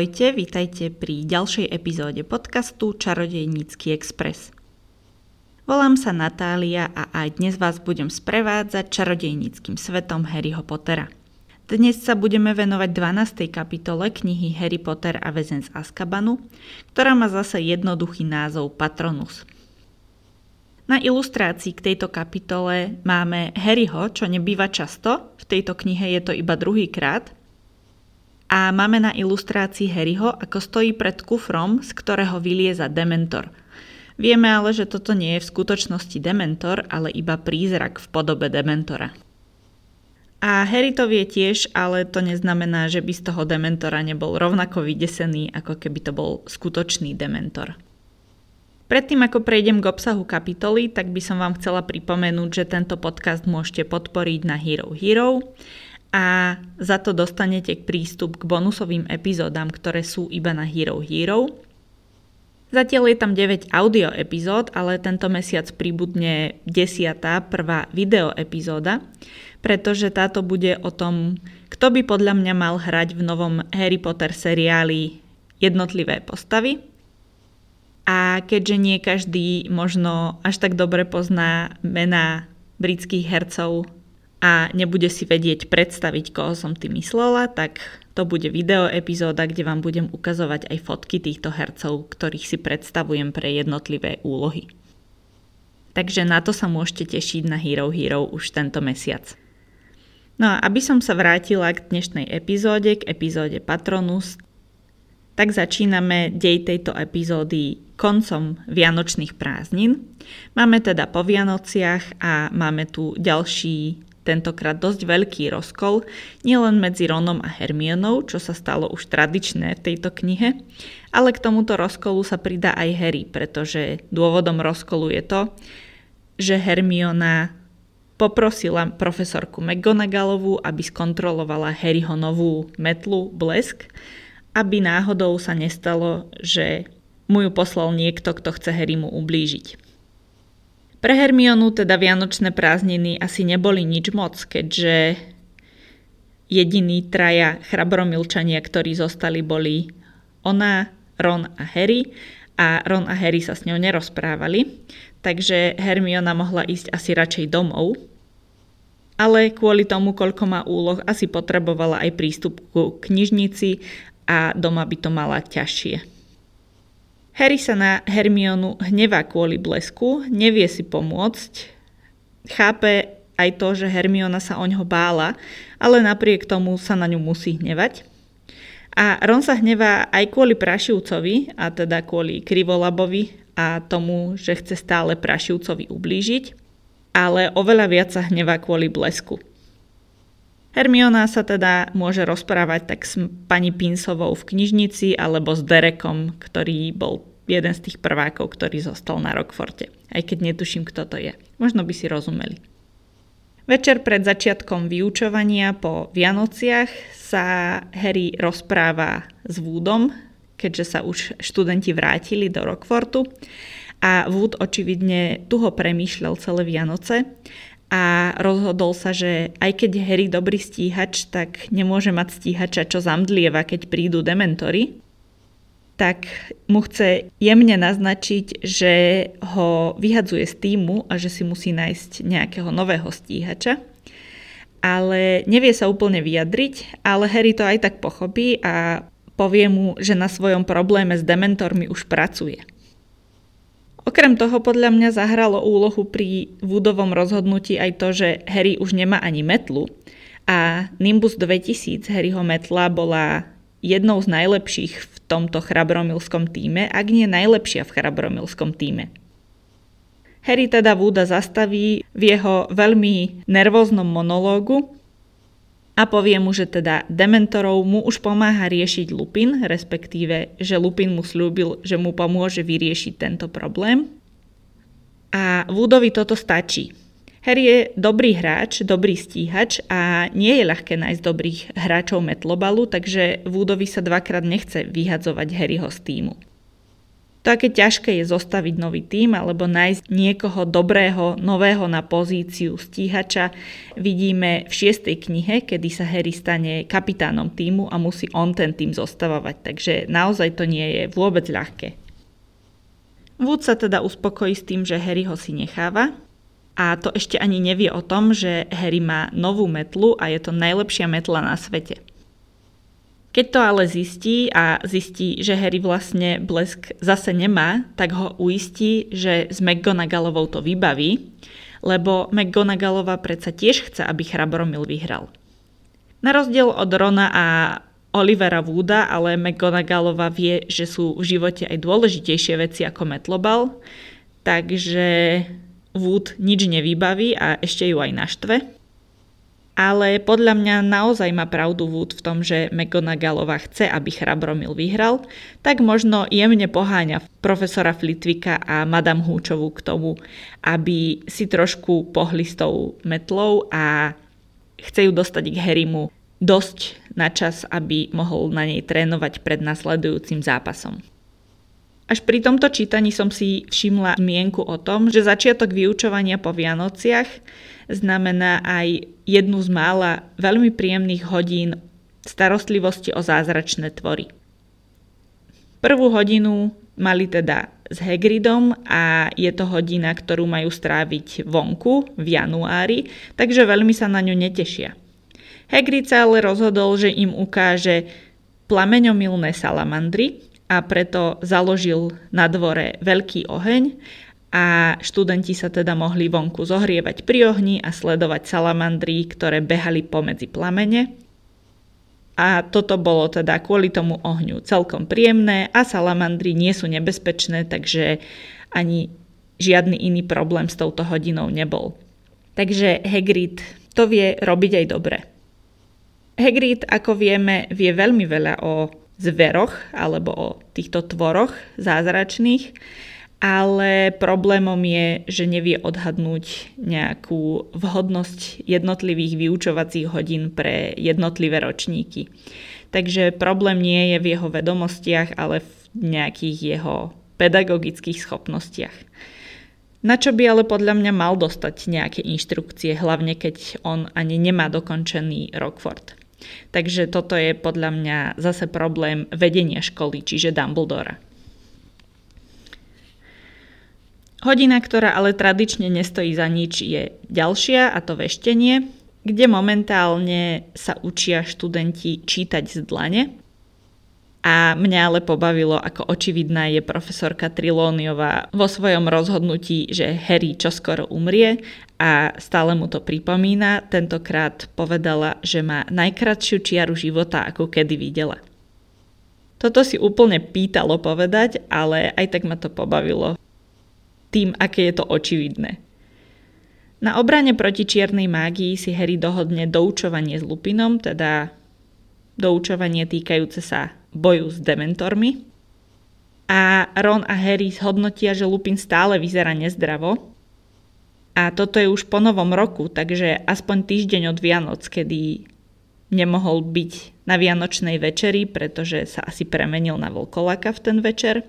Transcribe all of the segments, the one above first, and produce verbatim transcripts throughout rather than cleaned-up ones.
Ahojte, vítajte pri ďalšej epizóde podcastu Čarodejnícky expres. Volám sa Natália a aj dnes vás budem sprevádzať čarodejníckym svetom Harryho Pottera. Dnes sa budeme venovať dvanástej kapitole knihy Harry Potter a väzen z Azkabanu, ktorá má zase jednoduchý názov Patronus. Na ilustrácii k tejto kapitole máme Harryho, čo nebýva často, v tejto knihe je to iba druhý krát, a máme na ilustrácii Harryho, ako stojí pred kufrom, z ktorého vylieza Dementor. Vieme ale, že toto nie je v skutočnosti Dementor, ale iba prízrak v podobe Dementora. A Harry to vie tiež, ale to neznamená, že by z toho Dementora nebol rovnako vydesený, ako keby to bol skutočný Dementor. Predtým, ako prejdem k obsahu kapitoly, tak by som vám chcela pripomenúť, že tento podcast môžete podporiť na Hero Hero a za to dostanete prístup k bonusovým epizódám, ktoré sú iba na Hero Hero. Zatiaľ je tam deväť audio epizód, ale tento mesiac pribudne desiata prvá video epizóda, pretože táto bude o tom, kto by podľa mňa mal hrať v novom Harry Potter seriáli jednotlivé postavy. A keďže nie každý možno až tak dobre pozná mená britských hercov a nebude si vedieť predstaviť, koho som tým myslela, tak to bude video epizóda, kde vám budem ukazovať aj fotky týchto hercov, ktorých si predstavujem pre jednotlivé úlohy. Takže na to sa môžete tešiť na Hero Hero už tento mesiac. No a aby som sa vrátila k dnešnej epizóde, k epizóde Patronus, tak začíname dej tejto epizódy koncom vianočných prázdnin. Máme teda po Vianociach a máme tu ďalší, tentokrát dosť veľký rozkol, nielen medzi Ronom a Hermionou, čo sa stalo už tradičné v tejto knihe, ale k tomuto rozkolu sa pridá aj Harry, pretože dôvodom rozkolu je to, že Hermiona poprosila profesorku McGonagallovú, aby skontrolovala Harryho novú metlu Blesk, aby náhodou sa nestalo, že mu ju poslal niekto, kto chce Harrymu ublížiť. Pre Hermionu teda vianočné prázdniny asi neboli nič moc, keďže jediní traja chrabromilčania, ktorí zostali, boli ona, Ron a Harry a Ron a Harry sa s ňou nerozprávali, takže Hermiona mohla ísť asi radšej domov. Ale kvôli tomu, koľko má úloh, asi potrebovala aj prístup ku knižnici a doma by to mala ťažšie. Harry sa na Hermionu hnevá kvôli Blesku, nevie si pomôcť, chápe aj to, že Hermiona sa o ňoho bála, ale napriek tomu sa na ňu musí hnevať. A Ron sa hnevá aj kvôli Prašivcovi, a teda kvôli Krivolabovi a tomu, že chce stále Prašivcovi ublížiť, ale oveľa viac sa hnevá kvôli Blesku. Hermiona sa teda môže rozprávať tak s pani Pinsovou v knižnici alebo s Derekom, ktorý bol jeden z tých prvákov, ktorý zostal na Rokforte. Aj keď netuším, kto to je. Možno by si rozumeli. Večer pred začiatkom vyučovania po Vianociach sa Harry rozpráva s Woodom, keďže sa už študenti vrátili do Rokfortu. A Wood očividne tuho premýšľal celé Vianoce a rozhodol sa, že aj keď Harry dobrý stíhač, tak nemôže mať stíhača, čo zamdlieva, keď prídu dementori. Tak mu chce jemne naznačiť, že ho vyhadzuje z tímu a že si musí nájsť nejakého nového stíhača. Ale nevie sa úplne vyjadriť, ale Harry to aj tak pochopí a povie mu, že na svojom probléme s dementormi už pracuje. Okrem toho podľa mňa zahralo úlohu pri Woodovom rozhodnutí aj to, že Harry už nemá ani metlu a Nimbus dvetisíc Harryho metla bola jednou z najlepších v tomto chrabromilskom týme, ak nie najlepšia v chrabromilskom týme. Harry teda Wooda zastaví v jeho veľmi nervóznom monológu a povie mu, že teda dementorov mu už pomáha riešiť Lupin, respektíve, že Lupin mu sľúbil, že mu pomôže vyriešiť tento problém. A Woodovi toto stačí. Harry je dobrý hráč, dobrý stíhač a nie je ľahké nájsť dobrých hráčov metlobalu, takže Woodovi sa dvakrát nechce vyhadzovať Harryho z týmu. Také ťažké je zostaviť nový tím alebo nájsť niekoho dobrého, nového na pozíciu stíhača. Vidíme v šiestej knihe, kedy sa Harry stane kapitánom tímu a musí on ten tím zostavovať. Takže naozaj to nie je vôbec ľahké. Wood sa teda uspokojí s tým, že Harry ho si necháva. A to ešte ani nevie o tom, že Harry má novú metlu a je to najlepšia metla na svete. Keď to ale zistí a zistí, že Harry vlastne blesk zase nemá, tak ho uistí, že s McGonagallovou to vybaví, lebo McGonagallová predsa tiež chce, aby Chrabromil vyhral. Na rozdiel od Rona a Olivera Wooda, ale McGonagallová vie, že sú v živote aj dôležitejšie veci ako metlobal, takže Wood nič nevybaví a ešte ju aj naštve. Ale podľa mňa naozaj má pravdu Wood v tom, že McGonagallová chce, aby Chrabromil vyhral, tak možno jemne poháňa profesora Flitwicka a Madame Húčovú k tomu, aby si trošku pohli s tou metlou a chce ju dostať k Harrymu dosť na čas, aby mohol na nej trénovať pred nasledujúcim zápasom. Až pri tomto čítaní som si všimla zmienku o tom, že začiatok vyučovania po Vianociach znamená aj jednu z mála veľmi príjemných hodín starostlivosti o zázračné tvory. Prvú hodinu mali teda s Hagridom a je to hodina, ktorú majú stráviť vonku v januári, takže veľmi sa na ňu netešia. Hagrid sa ale rozhodol, že im ukáže plameňomilné salamandry a preto založil na dvore veľký oheň a študenti sa teda mohli vonku zohrievať pri ohni a sledovať salamandry, ktoré behali pomedzi plamene. A toto bolo teda kvôli tomu ohňu celkom príjemné a salamandry nie sú nebezpečné, takže ani žiadny iný problém s touto hodinou nebol. Takže Hagrid to vie robiť aj dobre. Hagrid, ako vieme, vie veľmi veľa o zveroch alebo o týchto tvoroch zázračných, ale problémom je, že nevie odhadnúť nejakú vhodnosť jednotlivých vyučovacích hodín pre jednotlivé ročníky. Takže problém nie je v jeho vedomostiach, ale v nejakých jeho pedagogických schopnostiach. Na čo by ale podľa mňa mal dostať nejaké inštrukcie, hlavne keď on ani nemá dokončený Rokfort. Takže toto je podľa mňa zase problém vedenia školy, čiže Dumbledora. Hodina, ktorá ale tradične nestojí za nič, je ďalšia, a to veštenie, kde momentálne sa učia študenti čítať z dlane. A mňa ale pobavilo, ako očividná je profesorka Trilóniová vo svojom rozhodnutí, že Harry čoskoro umrie a stále mu to pripomína. Tentokrát povedala, že má najkratšiu čiaru života, ako kedy videla. Toto si úplne pýtalo povedať, ale aj tak ma to pobavilo tým, aké je to očividné. Na obrane proti čiernej mágii si Harry dohodne doučovanie s Lupinom, teda doučovanie týkajúce sa boju s dementormi. A Ron a Harry zhodnotia, že Lupin stále vyzerá nezdravo. A toto je už po novom roku, takže aspoň týždeň od Vianoc, kedy nemohol byť na vianočnej večeri, pretože sa asi premenil na vlkolaka v ten večer.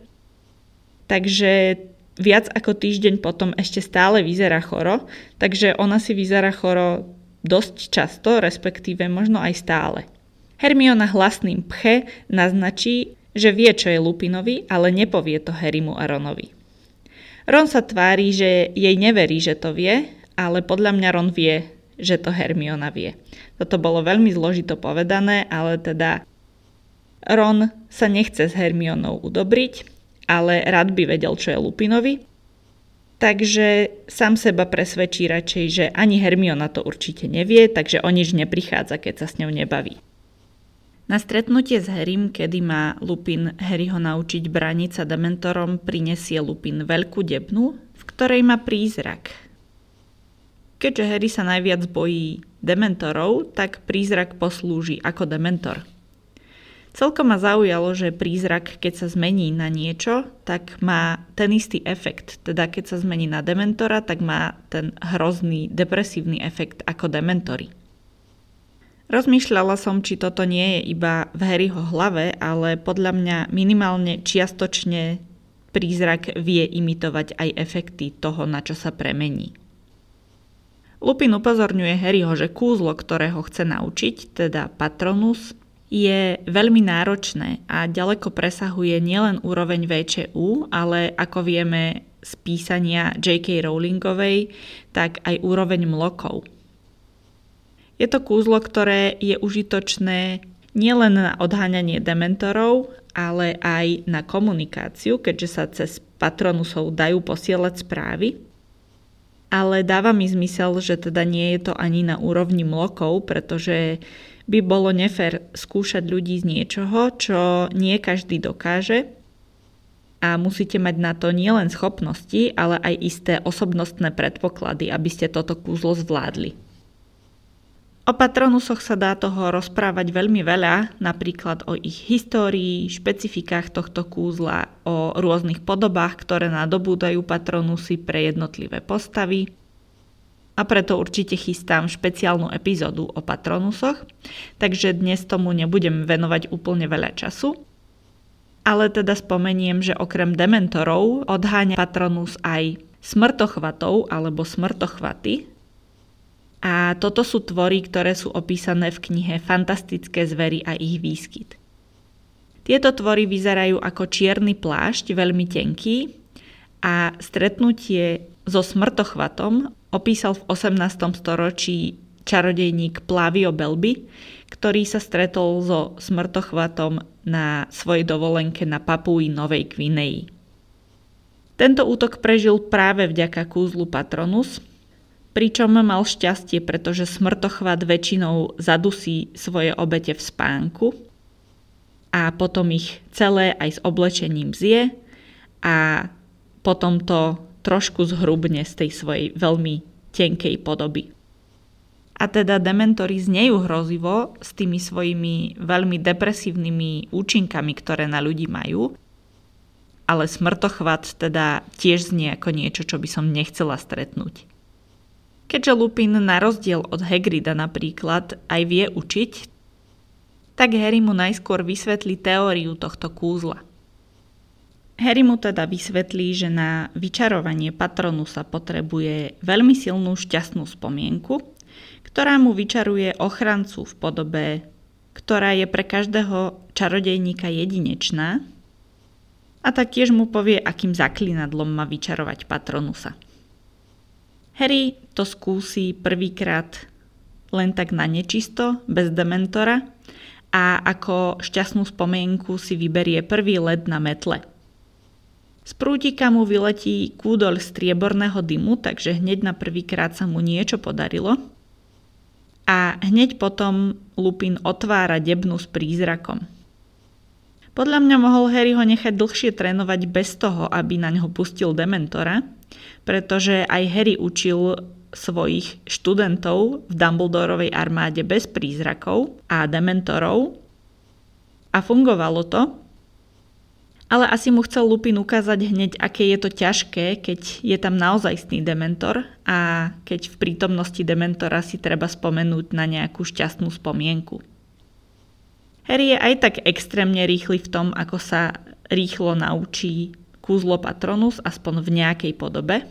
Takže viac ako týždeň potom ešte stále vyzerá choro, takže ona si vyzerá choro dosť často, respektíve možno aj stále. Hermiona hlasným pche naznačí, že vie, čo je Lupinovi, ale nepovie to Harrymu a Ronovi. Ron sa tvári, že jej neverí, že to vie, ale podľa mňa Ron vie, že to Hermiona vie. Toto bolo veľmi zložito povedané, ale teda Ron sa nechce s Hermionou udobriť, ale rád by vedel, čo je Lupinovi. Takže sám seba presvedčí radšej, že ani Hermiona to určite nevie, takže o nič neprichádza, keď sa s ňou nebaví. Na stretnutie s Harrym, kedy má Lupin Harryho naučiť brániť sa dementorom, prinesie Lupin veľkú debnu, v ktorej má prízrak. Keďže Harry sa najviac bojí dementorov, tak prízrak poslúži ako dementor. Celkom ma zaujalo, že prízrak, keď sa zmení na niečo, tak má ten istý efekt. Teda keď sa zmení na dementora, tak má ten hrozný depresívny efekt ako dementori. Rozmýšľala som, či toto nie je iba v Harryho hlave, ale podľa mňa minimálne čiastočne Prízrak vie imitovať aj efekty toho, na čo sa premení. Lupin upozorňuje Harryho, že kúzlo, ktoré ho chce naučiť, teda Patronus, je veľmi náročné a ďaleko presahuje nielen úroveň vé čé ú, ale ako vieme z písania J K. Rowlingovej, tak aj úroveň mlokov. Je to kúzlo, ktoré je užitočné nielen na odháňanie dementorov, ale aj na komunikáciu, keďže sa cez Patronusov dajú posielať správy. Ale dáva mi zmysel, že teda nie je to ani na úrovni mlokov, pretože by bolo nefér skúšať ľudí z niečoho, čo nie každý dokáže. A musíte mať na to nielen schopnosti, ale aj isté osobnostné predpoklady, aby ste toto kúzlo zvládli. O Patronusoch sa dá toho rozprávať veľmi veľa, napríklad o ich histórii, špecifikách tohto kúzla, o rôznych podobách, ktoré nadobúdajú Patronusy pre jednotlivé postavy. A preto určite chystám špeciálnu epizódu o Patronusoch, takže dnes tomu nebudem venovať úplne veľa času. Ale teda spomeniem, že okrem dementorov odháňa Patronus aj smrtochvatov alebo smrtochvaty. A toto sú tvory, ktoré sú opísané v knihe Fantastické zvery a ich výskyt. Tieto tvory vyzerajú ako čierny plášť, veľmi tenký, a stretnutie so smrtochvatom opísal v osemnástom storočí čarodejník Plavio Belbi, ktorý sa stretol so smrtochvatom na svojej dovolenke na Papui Novej Gvineji. Tento útok prežil práve vďaka kúzlu Patronus, pričom mal šťastie, pretože smrtochvat väčšinou zadusí svoje obete v spánku a potom ich celé aj s oblečením zje a potom to trošku zhrubne z tej svojej veľmi tenkej podoby. A teda dementori znejú hrozivo s tými svojimi veľmi depresívnymi účinkami, ktoré na ľudí majú, ale smrtochvat teda tiež znie ako niečo, čo by som nechcela stretnúť. Keďže Lupin na rozdiel od Hagrida napríklad aj vie učiť, tak Harry mu najskôr vysvetlí teóriu tohto kúzla. Harry mu teda vysvetlí, že na vyčarovanie Patronusa potrebuje veľmi silnú šťastnú spomienku, ktorá mu vyčaruje ochrancu v podobe, ktorá je pre každého čarodejníka jedinečná, a taktiež mu povie, akým zaklinadlom má vyčarovať Patronusa. Harry to skúsi prvýkrát len tak na nečisto, bez dementora, a ako šťastnú spomienku si vyberie prvý led na metle. Z prútika mu vyletí kúdol strieborného dymu, takže hneď na prvýkrát sa mu niečo podarilo. A hneď potom Lupin otvára debnu s prízrakom. Podľa mňa mohol Harry ho nechať dlhšie trénovať bez toho, aby na ňo pustil dementora, pretože aj Harry učil svojich študentov v Dumbledorovej armáde bez prízrakov a dementorov a fungovalo to. Ale asi mu chcel Lupin ukázať hneď, aké je to ťažké, keď je tam naozajstný dementor a keď v prítomnosti dementora si treba spomenúť na nejakú šťastnú spomienku. Harry je aj tak extrémne rýchly v tom, ako sa rýchlo naučí kúzlo Patronus, aspoň v nejakej podobe.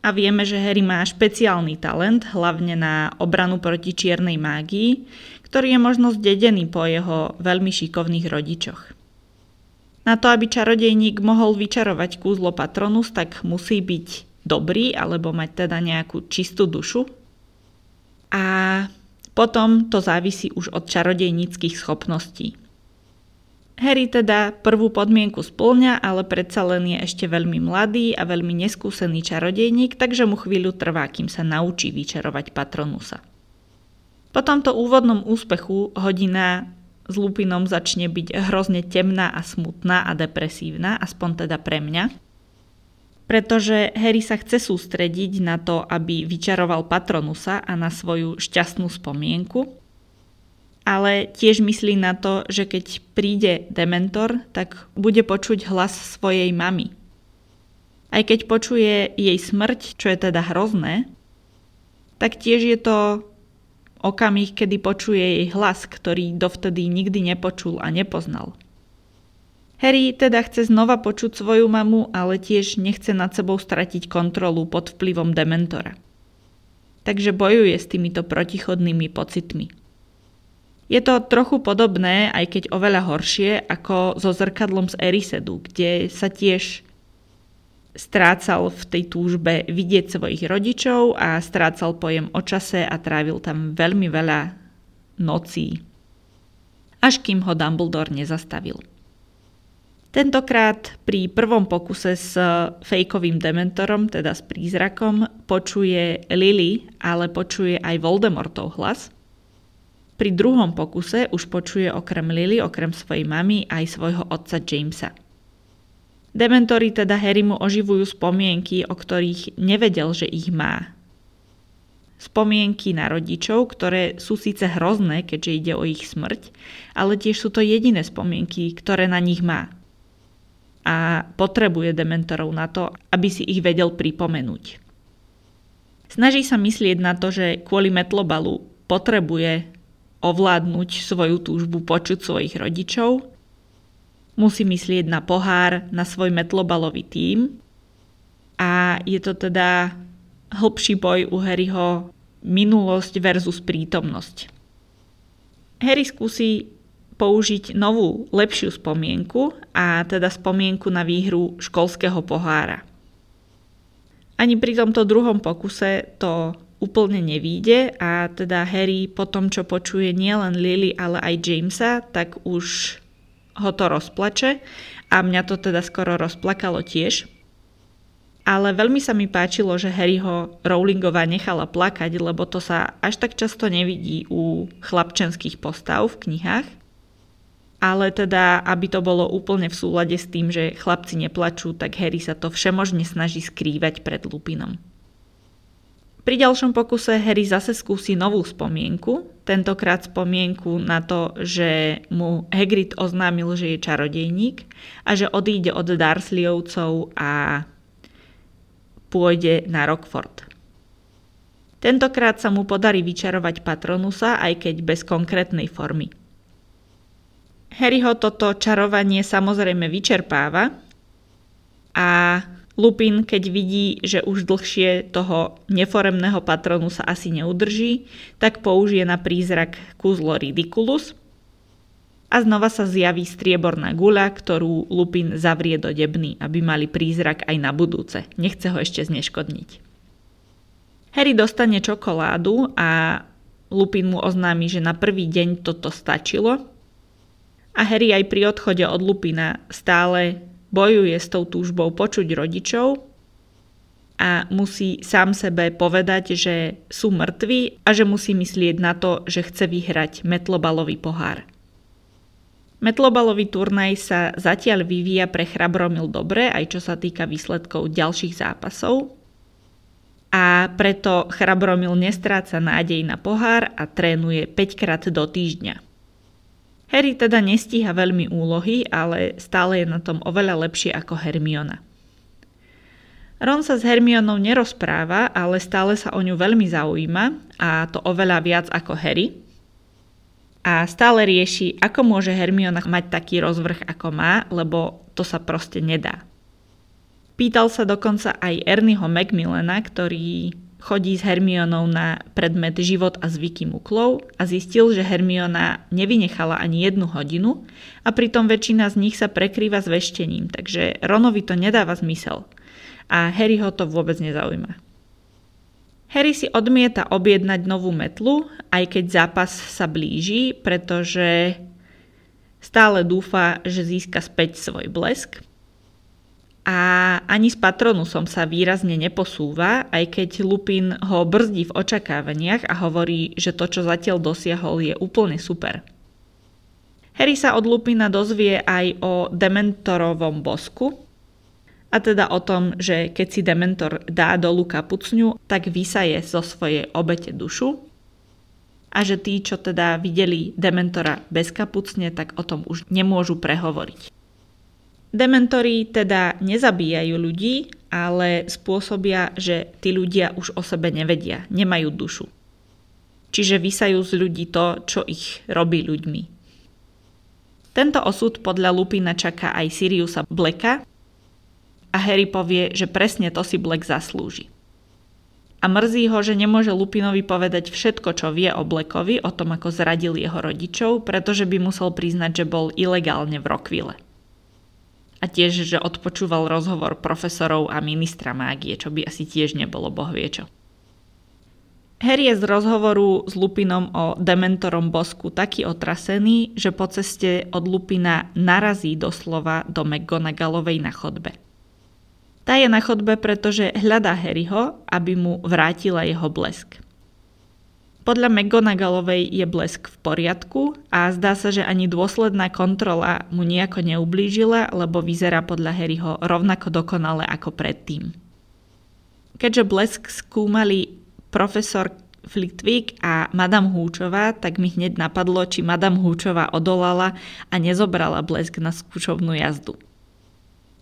A vieme, že Harry má špeciálny talent, hlavne na obranu proti čiernej mágii, ktorý je možno zdedený po jeho veľmi šikovných rodičoch. Na to, aby čarodejník mohol vyčarovať kúzlo Patronus, tak musí byť dobrý, alebo mať teda nejakú čistú dušu. A potom to závisí už od čarodejníckych schopností. Harry teda prvú podmienku spĺňa, ale predsa len je ešte veľmi mladý a veľmi neskúsený čarodejník, takže mu chvíľu trvá, kým sa naučí vyčarovať Patronusa. Po tomto úvodnom úspechu hodina s Lupinom začne byť hrozne temná a smutná a depresívna, aspoň teda pre mňa, pretože Harry sa chce sústrediť na to, aby vyčaroval Patronusa a na svoju šťastnú spomienku, ale tiež myslí na to, že keď príde dementor, tak bude počuť hlas svojej mamy. Aj keď počuje jej smrť, čo je teda hrozné, tak tiež je to okamih, kedy počuje jej hlas, ktorý dovtedy nikdy nepočul a nepoznal. Harry teda chce znova počuť svoju mamu, ale tiež nechce nad sebou stratiť kontrolu pod vplyvom Dementora. Takže bojuje s týmito protichodnými pocitmi. Je to trochu podobné, aj keď oveľa horšie, ako so Zrkadlom z Erisedu, kde sa tiež strácal v tej túžbe vidieť svojich rodičov a strácal pojem o čase a trávil tam veľmi veľa nocí, až kým ho Dumbledore nezastavil. Tentokrát pri prvom pokuse s fejkovým dementorom, teda s prízrakom, počuje Lily, ale počuje aj Voldemortov hlas. Pri druhom pokuse už počuje okrem Lily, okrem svojej mamy, aj svojho otca Jamesa. Dementori teda Harrymu oživujú spomienky, o ktorých nevedel, že ich má. Spomienky na rodičov, ktoré sú síce hrozné, keďže ide o ich smrť, ale tiež sú to jediné spomienky, ktoré na nich má. A potrebuje dementorov na to, aby si ich vedel pripomenúť. Snaží sa myslieť na to, že kvôli metlobalu potrebuje ovládnuť svoju túžbu počuť svojich rodičov, musí myslieť na pohár, na svoj metlobalový tím a je to teda hlbší boj u Harryho minulosť versus prítomnosť. Harry skúsi použiť novú, lepšiu spomienku a teda spomienku na výhru školského pohára. Ani pri tomto druhom pokuse to úplne nevíde a teda Harry po tom, čo počuje nielen Lily, ale aj Jamesa, tak už ho to rozplače a mňa to teda skoro rozplakalo tiež. Ale veľmi sa mi páčilo, že Harryho Rowlingová nechala plakať, lebo to sa až tak často nevidí u chlapčenských postav v knihách. Ale teda, aby to bolo úplne v súlade s tým, že chlapci neplačú, tak Harry sa to všemožne snaží skrývať pred Lupinom. Pri ďalšom pokuse Harry zase skúsi novú spomienku, tentokrát spomienku na to, že mu Hagrid oznámil, že je čarodejník a že odíde od Dursleyovcov a pôjde na Rokfort. Tentokrát sa mu podarí vyčarovať Patronusa, aj keď bez konkrétnej formy. Harryho toto čarovanie samozrejme vyčerpáva a Lupin, keď vidí, že už dlhšie toho neforemného patronu sa asi neudrží, tak použije na prízrak kúzlo Ridiculus a znova sa zjaví strieborná guľa, ktorú Lupin zavrie do debny, aby mali prízrak aj na budúce. Nechce ho ešte zneškodniť. Harry dostane čokoládu a Lupin mu oznámi, že na prvý deň toto stačilo. A Harry aj pri odchode od Lupina stále bojuje s tou túžbou počuť rodičov a musí sám sebe povedať, že sú mŕtvi a že musí myslieť na to, že chce vyhrať metlobalový pohár. Metlobalový turnaj sa zatiaľ vyvíja pre Chrabromil dobre, aj čo sa týka výsledkov ďalších zápasov. A preto Chrabromil nestráca nádej na pohár a trénuje päťkrát do týždňa. Harry teda nestíha veľmi úlohy, ale stále je na tom oveľa lepšie ako Hermiona. Ron sa s Hermionou nerozpráva, ale stále sa o ňu veľmi zaujíma a to oveľa viac ako Harry. A stále rieši, ako môže Hermiona mať taký rozvrh ako má, lebo to sa proste nedá. Pýtal sa dokonca aj Ernieho McMillana, ktorý chodí s Hermionou na predmet život a zvyky muklov a zistil, že Hermiona nevynechala ani jednu hodinu a pritom väčšina z nich sa prekrýva s veštením, takže Ronovi to nedáva zmysel a Harry ho to vôbec nezaujíma. Harry si odmieta objednať novú metlu, aj keď zápas sa blíži, pretože stále dúfa, že získa späť svoj blesk. A ani s Patronusom sa výrazne neposúva, aj keď Lupin ho brzdí v očakávaniach a hovorí, že to, čo zatiaľ dosiahol, je úplne super. Harry sa od Lupina dozvie aj o dementorovom bosku, a teda o tom, že keď si dementor dá dolu kapucňu, tak vysaje zo svojej obete dušu a že tí, čo teda videli dementora bez kapucne, tak o tom už nemôžu prehovoriť. Dementori teda nezabíjajú ľudí, ale spôsobia, že tí ľudia už o sebe nevedia, nemajú dušu. Čiže vysajú z ľudí to, čo ich robí ľuďmi. Tento osud podľa Lupina čaká aj Siriusa Blacka a Harry povie, že presne to si Black zaslúži. A mrzí ho, že nemôže Lupinovi povedať všetko, čo vie o Blackovi, o tom, ako zradil jeho rodičov, pretože by musel priznať, že bol ilegálne v Rockville. A tiež, že odpočúval rozhovor profesorov a ministra mágie, čo by asi tiež nebolo bohviečo. Harry je z rozhovoru s Lupinom o Dementorom Bosku taký otrasený, že po ceste od Lupina narazí doslova do McGonagallovej na chodbe. Tá je na chodbe, pretože hľadá Harryho, aby mu vrátila jeho blesk. Podľa McGonagallovej je blesk v poriadku a zdá sa, že ani dôsledná kontrola mu nejako neublížila, lebo vyzerá podľa Harryho rovnako dokonale ako predtým. Keďže blesk skúmali profesor Flitwick a Madame Húčová, tak mi hneď napadlo, či Madame Húčová odolala a nezobrala blesk na skúšovnú jazdu.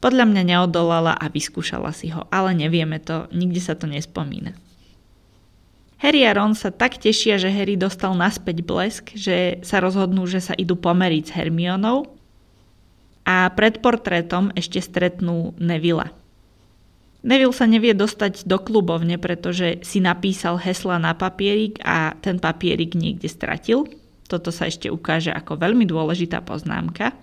Podľa mňa neodolala a vyskúšala si ho, ale nevieme to, nikde sa to nespomína. Harry a Ron sa tak tešia, že Harry dostal naspäť blesk, že sa rozhodnú, že sa idú pomeriť s Hermionou a pred portrétom ešte stretnú Nevilla. Neville sa nevie dostať do klubovne, pretože si napísal hesla na papierik a ten papierik niekde stratil. Toto sa ešte ukáže ako veľmi dôležitá poznámka.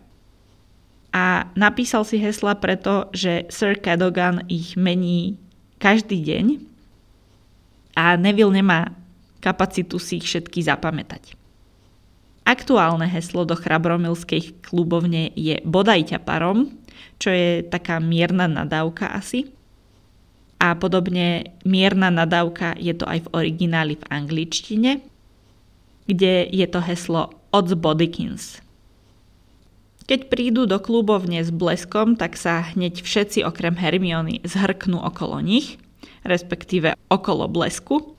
A napísal si hesla preto, že Sir Cadogan ich mení každý deň, a Neville nemá kapacitu si ich všetky zapamätať. Aktuálne heslo do chrabromilskej klubovne je bodaj ťa parom, čo je taká mierna nadávka asi. A podobne mierna nadávka je to aj v origináli v angličtine, kde je to heslo Odds Bodykins. Keď prídu do klubovne s bleskom, tak sa hneď všetci okrem Hermiony zhrknú okolo nich, respektíve okolo blesku,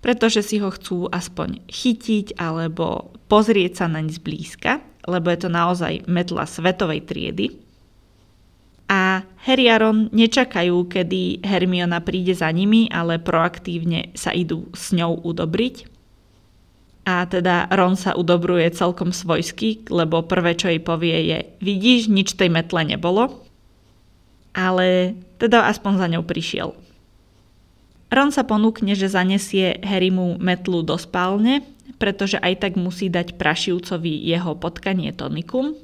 pretože si ho chcú aspoň chytiť alebo pozrieť sa naň zblízka, lebo je to naozaj metla svetovej triedy. A Harry a Ron nečakajú, kedy Hermiona príde za nimi, ale proaktívne sa idú s ňou udobriť. A teda Ron sa udobruje celkom svojsky, lebo prvé, čo jej povie je: vidíš, nič tej metle nebolo, ale teda aspoň za ňou prišiel. Ron sa ponúkne, že zanesie Harrymu metlu do spálne, pretože aj tak musí dať Prašivcovi jeho potkanie tonikum.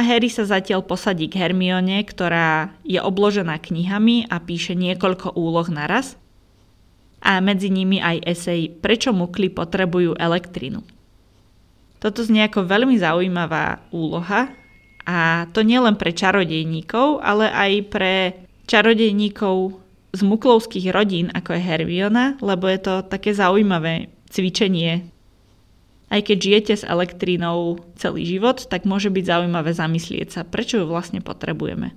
A Harry sa zatiaľ posadí k Hermione, ktorá je obložená knihami a píše niekoľko úloh naraz, a medzi nimi aj esej Prečo mukly potrebujú elektrinu. Toto znie ako veľmi zaujímavá úloha a to nielen pre čarodejníkov, ale aj pre čarodejníkov z muklovských rodín, ako je Hermiona, lebo je to také zaujímavé cvičenie. Aj keď žijete s elektrinou celý život, tak môže byť zaujímavé zamyslieť sa, prečo ju vlastne potrebujeme.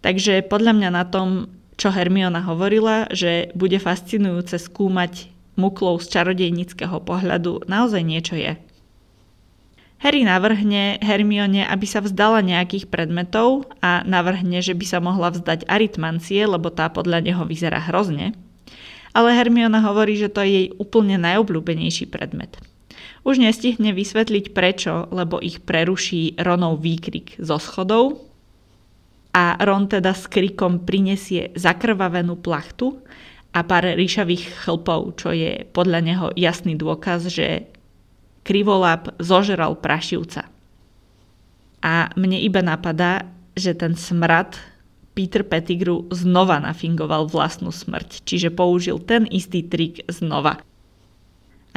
Takže podľa mňa na tom, čo Hermiona hovorila, že bude fascinujúce skúmať muklov z čarodejníckeho pohľadu, naozaj niečo je. Harry navrhne Hermione, aby sa vzdala nejakých predmetov a navrhne, že by sa mohla vzdať aritmancie, lebo tá podľa neho vyzerá hrozne. Ale Hermiona hovorí, že to je jej úplne najobľúbenejší predmet. Už nestihne vysvetliť prečo, lebo ich preruší Ronov výkrik zo schodov, a Ron teda s krikom prinesie zakrvavenú plachtu a pár ríšavých chlpov, čo je podľa neho jasný dôkaz, že krivoláp zožral Prašivca. A mne iba napadá, že ten smrad Peter Pettigrew znova nafingoval vlastnú smrť, čiže použil ten istý trik znova.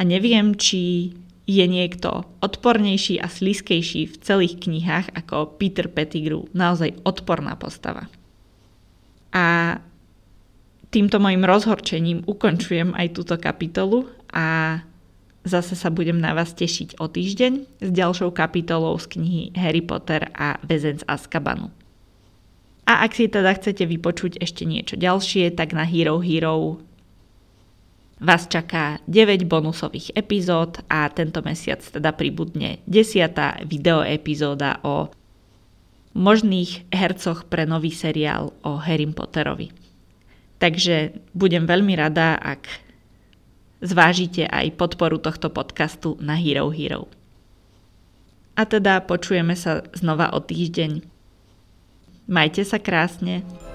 A neviem, či je niekto odpornejší a slízkejší v celých knihách ako Peter Pettigrew, naozaj odporná postava. A týmto mojim rozhorčením ukončujem aj túto kapitolu a zase sa budem na vás tešiť o týždeň s ďalšou kapitolou z knihy Harry Potter a väzeň z Azkabanu. A ak si teda chcete vypočuť ešte niečo ďalšie, tak na Hero Hero vás čaká deväť bonusových epizód a tento mesiac teda pribudne desiata videoepizóda o možných hercoch pre nový seriál o Harry Potterovi. Takže budem veľmi rada, ak zvážite aj podporu tohto podcastu na Hero Hero. A teda počujeme sa znova o týždeň. Majte sa krásne.